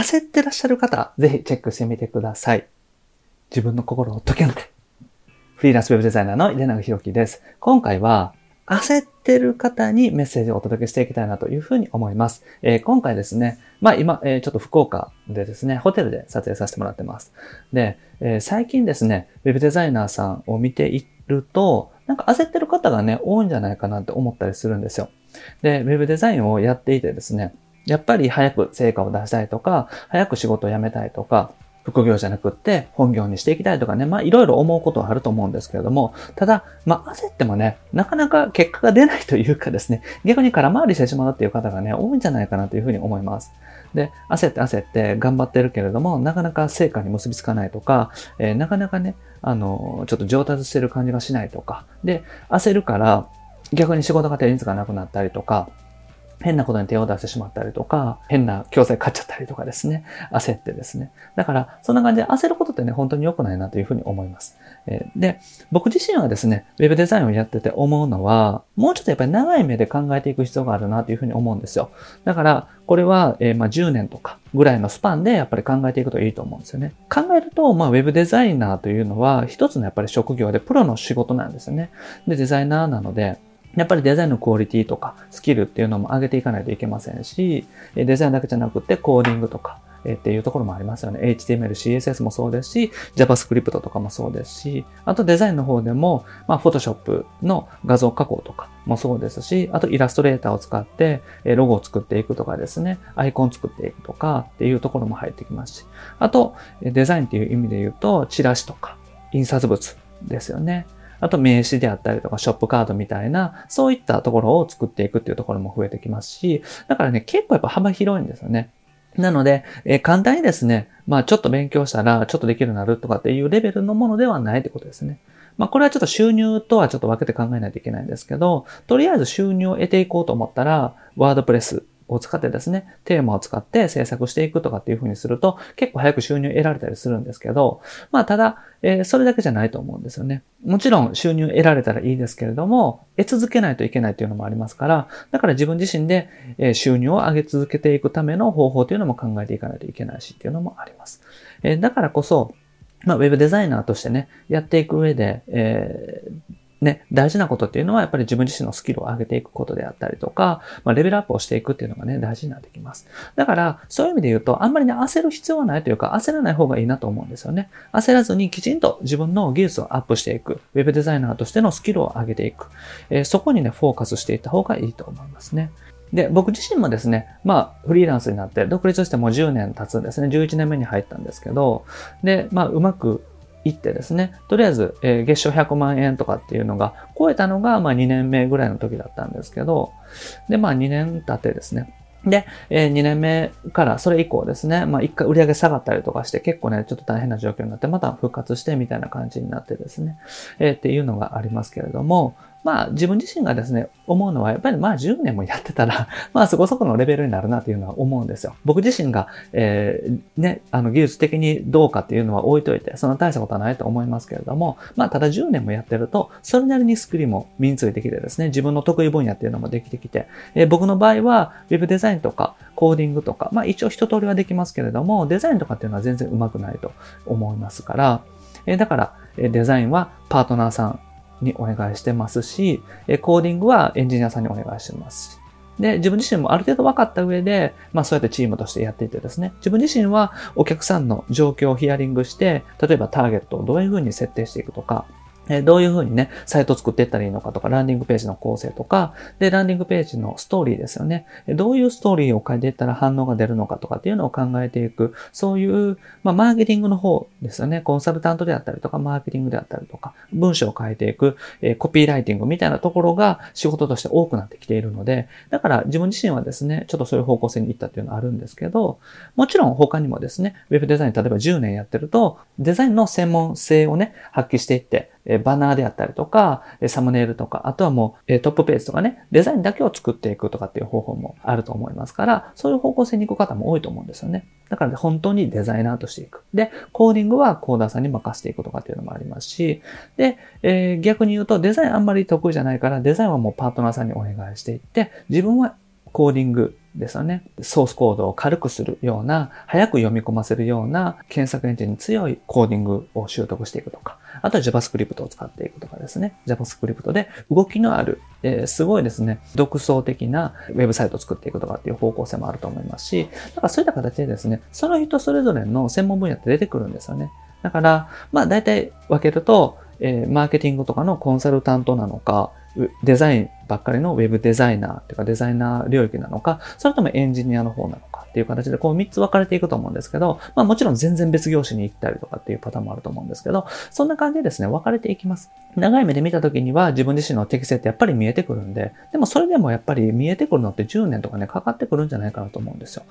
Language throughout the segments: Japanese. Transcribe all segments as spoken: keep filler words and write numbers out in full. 焦ってらっしゃる方、ぜひチェックしてみてください。自分の心を解き放て。フリーランスウェブデザイナーの井手永弘樹です。今回は、焦ってる方にメッセージをお届けしていきたいなというふうに思います。えー、今回ですね、まあ今、えー、ちょっと福岡でですね、ホテルで撮影させてもらってます。で、えー、最近ですね、ウェブデザイナーさんを見ていると、なんか焦ってる方がね、多いんじゃないかなって思ったりするんですよ。で、ウェブデザインをやっていてですね、やっぱり早く成果を出したいとか、早く仕事を辞めたいとか、副業じゃなくって本業にしていきたいとかね、まあいろいろ思うことはあると思うんですけれども、ただ、まあ焦ってもね、なかなか結果が出ないというかですね、逆に空回りしてしまうっていう方がね、多いんじゃないかなというふうに思います。で、焦って焦って頑張ってるけれども、なかなか成果に結びつかないとか、えー、なかなかね、あの、ちょっと上達してる感じがしないとか、で、焦るから逆に仕事が手につかなくなったりとか、変なことに手を出してしまったりとか、変な教材買っちゃったりとかですね。焦ってですね。だから、そんな感じで焦ることってね、本当に良くないなというふうに思います。で、僕自身はですね、ウェブデザインをやってて思うのは、もうちょっとやっぱり長い目で考えていく必要があるなというふうに思うんですよ。だから、これは、えー、まあじゅうねんとかぐらいのスパンでやっぱり考えていくといいと思うんですよね。考えると、まあウェブデザイナーというのは、一つのやっぱり職業でプロの仕事なんですよね。で、デザイナーなので、やっぱりデザインのクオリティとかスキルっていうのも上げていかないといけませんし、デザインだけじゃなくてコーディングとかっていうところもありますよね。エイチティーエムエル、シーエスエス もそうですし、JavaScript とかもそうですし、あとデザインの方でも、まあ Photoshop の画像加工とかもそうですし、あとイラストレーターを使ってロゴを作っていくとかですね、アイコン作っていくとかっていうところも入ってきますし、あとデザインっていう意味で言うと、チラシとか印刷物ですよね。あと名刺であったりとかショップカードみたいな、そういったところを作っていくっていうところも増えてきますし、だからね、結構やっぱ幅広いんですよね。なので、えー、簡単にですね、まあちょっと勉強したらちょっとできるようになるとかっていうレベルのものではないってことですね。まあこれはちょっと収入とはちょっと分けて考えないといけないんですけど、とりあえず収入を得ていこうと思ったら、ワードプレスを使ってですね、テーマを使って制作していくとかっていう風にすると、結構早く収入得られたりするんですけど、まあただ、えー、それだけじゃないと思うんですよね。もちろん収入得られたらいいですけれども、得続けないといけないというのもありますから、だから自分自身で収入を上げ続けていくための方法というのも考えていかないといけないしっていうのもあります。えー、だからこそ、まあウェブデザイナーとしてね、やっていく上で、えーね、大事なことっていうのはやっぱり自分自身のスキルを上げていくことであったりとか、まあ、レベルアップをしていくっていうのがね、大事になってきます。だから、そういう意味で言うと、あんまりね、焦る必要はないというか、焦らない方がいいなと思うんですよね。焦らずにきちんと自分の技術をアップしていく、ウェブデザイナーとしてのスキルを上げていく、えー、そこにね、フォーカスしていった方がいいと思いますね。で、僕自身もですね、まあ、フリーランスになって、独立してもうじゅうねん経つんですね、じゅういちねんめに入ったんですけど、で、まあ、うまく、行ってですね、とりあえず、えー、月賞ひゃくまんえんとかっていうのが超えたのが、まあにねんめぐらいの時だったんですけど、で、まあにねん経ってですね。で、えー、にねんめからそれ以降ですね、まあいっかい売り上げ下がったりとかして結構ね、ちょっと大変な状況になって、また復活してみたいな感じになってですね、えー、っていうのがありますけれども、まあ自分自身がですね、思うのはやっぱりまあじゅうねんもやってたら、まあそこそこのレベルになるなというのは思うんですよ。僕自身が、えー、ね、あの技術的にどうかっていうのは置いといて、そんな大したことはないと思いますけれども、まあただじゅうねんもやってると、それなりにスキルも身についてきてですね、自分の得意分野っていうのもできてきて、えー、僕の場合はウェブデザインとかコーディングとか、まあ一応一通りはできますけれども、デザインとかっていうのは全然上手くないと思いますから、えー、だからデザインはパートナーさん、にお願いしてますし、コーディングはエンジニアさんにお願いしてますし。で、自分自身もある程度分かった上で、まあそうやってチームとしてやっていてですね、自分自身はお客さんの状況をヒアリングして、例えばターゲットをどういうふうに設定していくとか、どういうふうにね、サイトを作っていったらいいのかとか、ランディングページの構成とか、で、ランディングページのストーリーですよね。どういうストーリーを書いていったら反応が出るのかとかっていうのを考えていく、そういう、まあ、マーケティングの方ですよね。コンサルタントであったりとか、マーケティングであったりとか、文章を書いていく、コピーライティングみたいなところが仕事として多くなってきているので、だから自分自身はですね、ちょっとそういう方向性に行ったっていうのはあるんですけど、もちろん他にもですね、ウェブデザイン、例えばじゅうねんやってると、デザインの専門性をね、発揮していって、バナーであったりとか、サムネイルとか、あとはもうトップページとかね、デザインだけを作っていくとかっていう方法もあると思いますから、そういう方向性に行く方も多いと思うんですよね。だから本当にデザイナーとしていく。で、コーディングはコーダーさんに任せていくとかっていうのもありますし、で、えー、逆に言うとデザインあんまり得意じゃないから、デザインはもうパートナーさんにお願いしていって、自分はコーディングですよね。ソースコードを軽くするような、早く読み込ませるような検索エンジンに強いコーディングを習得していくとか、あとは JavaScript を使っていくとかですね。JavaScript で動きのある、えー、すごいですね、独創的なウェブサイトを作っていくとかっていう方向性もあると思いますし、だからそういった形でですね、その人それぞれの専門分野って出てくるんですよね。だから、まあ大体分けると、えー、マーケティングとかのコンサルタントなのか、デザインばっかりのウェブデザイナーというかデザイナー領域なのか、それともエンジニアの方なのかっていう形でこうみっつ分かれていくと思うんですけど、まあもちろん全然別業種に行ったりとかっていうパターンもあると思うんですけど、そんな感じでですね、分かれていきます。長い目で見た時には自分自身の適性ってやっぱり見えてくるんで、でもそれでもやっぱり見えてくるのってじゅうねんとかね、かかってくるんじゃないかなと思うんですよ。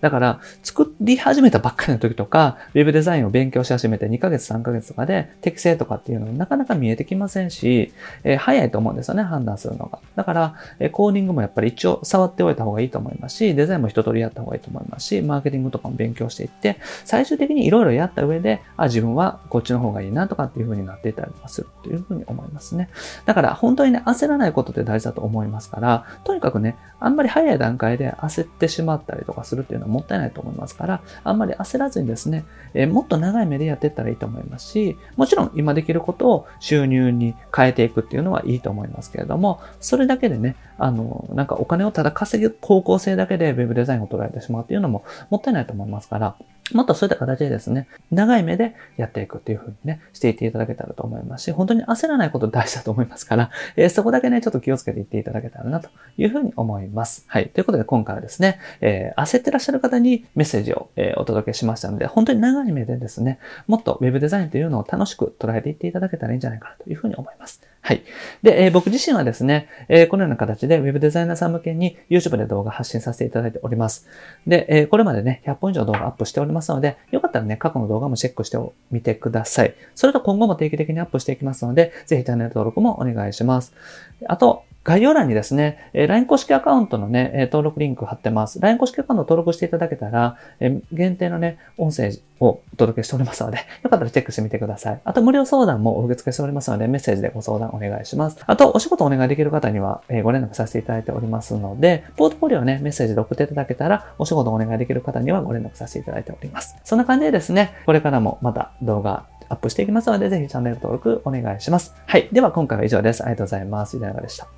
だから作り始めたばっかりの時とか、ウェブデザインを勉強し始めてにかげつさんかげつとかで適性とかっていうのもなかなか見えてきませんし、えー、早いと思うんですよね、判断するのが。だから、コーディングもやっぱり一応触っておいた方がいいと思いますし、デザインも一通りやった方がいいと思いますし、マーケティングとかも勉強していって、最終的にいろいろやった上で、あ、自分はこっちの方がいいなとかっていう風になっていたりするという風に思いますね。だから本当にね、焦らないことって大事だと思いますから、とにかくね、あんまり早い段階で焦ってしまったりとかするっていうのはもったいないと思いますから、あんまり焦らずにですね、えー、もっと長い目でやっていったらいいと思いますし、もちろん今できることを収入に変えていくっていうのはいいと思いますけれども、それだけでね、あの、なんかお金をただ稼ぐ方向性だけでウェブデザインを捉えてしまうっていうのももったいないと思いますから、もっとそういった形でですね、長い目でやっていくっていう風にね、していっていただけたらと思いますし、本当に焦らないこと大事だと思いますから、えー、そこだけね、ちょっと気をつけていっていただけたらなという風に思います。はい。ということで今回はですね、えー、焦ってらっしゃる方にメッセージを、えー、お届けしましたので、本当に長い目でですね、もっとウェブデザインというのを楽しく捉えていっていただけたらいいんじゃないかなという風に思います。はい。で、えー、僕自身はですね、えー、このような形でウェブデザイナーさん向けに YouTube で動画発信させていただいております。で、えー、これまでね、ひゃっぽん以上動画アップしております。ますので、よかったらね、過去の動画もチェックしてみてください。それと今後も定期的にアップしていきますので、ぜひチャンネル登録もお願いします。あと、概要欄にですね、ライン 公式アカウントのね、登録リンク貼ってます。ライン 公式アカウント登録していただけたら、限定のね、音声をお届けしておりますので、よかったらチェックしてみてください。あと、無料相談もお受け付けしておりますので、メッセージでご相談お願いします。あと、お仕事お願いできる方にはご連絡させていただいておりますので、ポートフォリオをね、メッセージで送っていただけたら、お仕事お願いできる方にはご連絡させていただいております。そんな感じでですね、これからもまた動画、アップしていきますので、ぜひチャンネル登録お願いします。はい。では今回は以上です。ありがとうございます。井田中でした。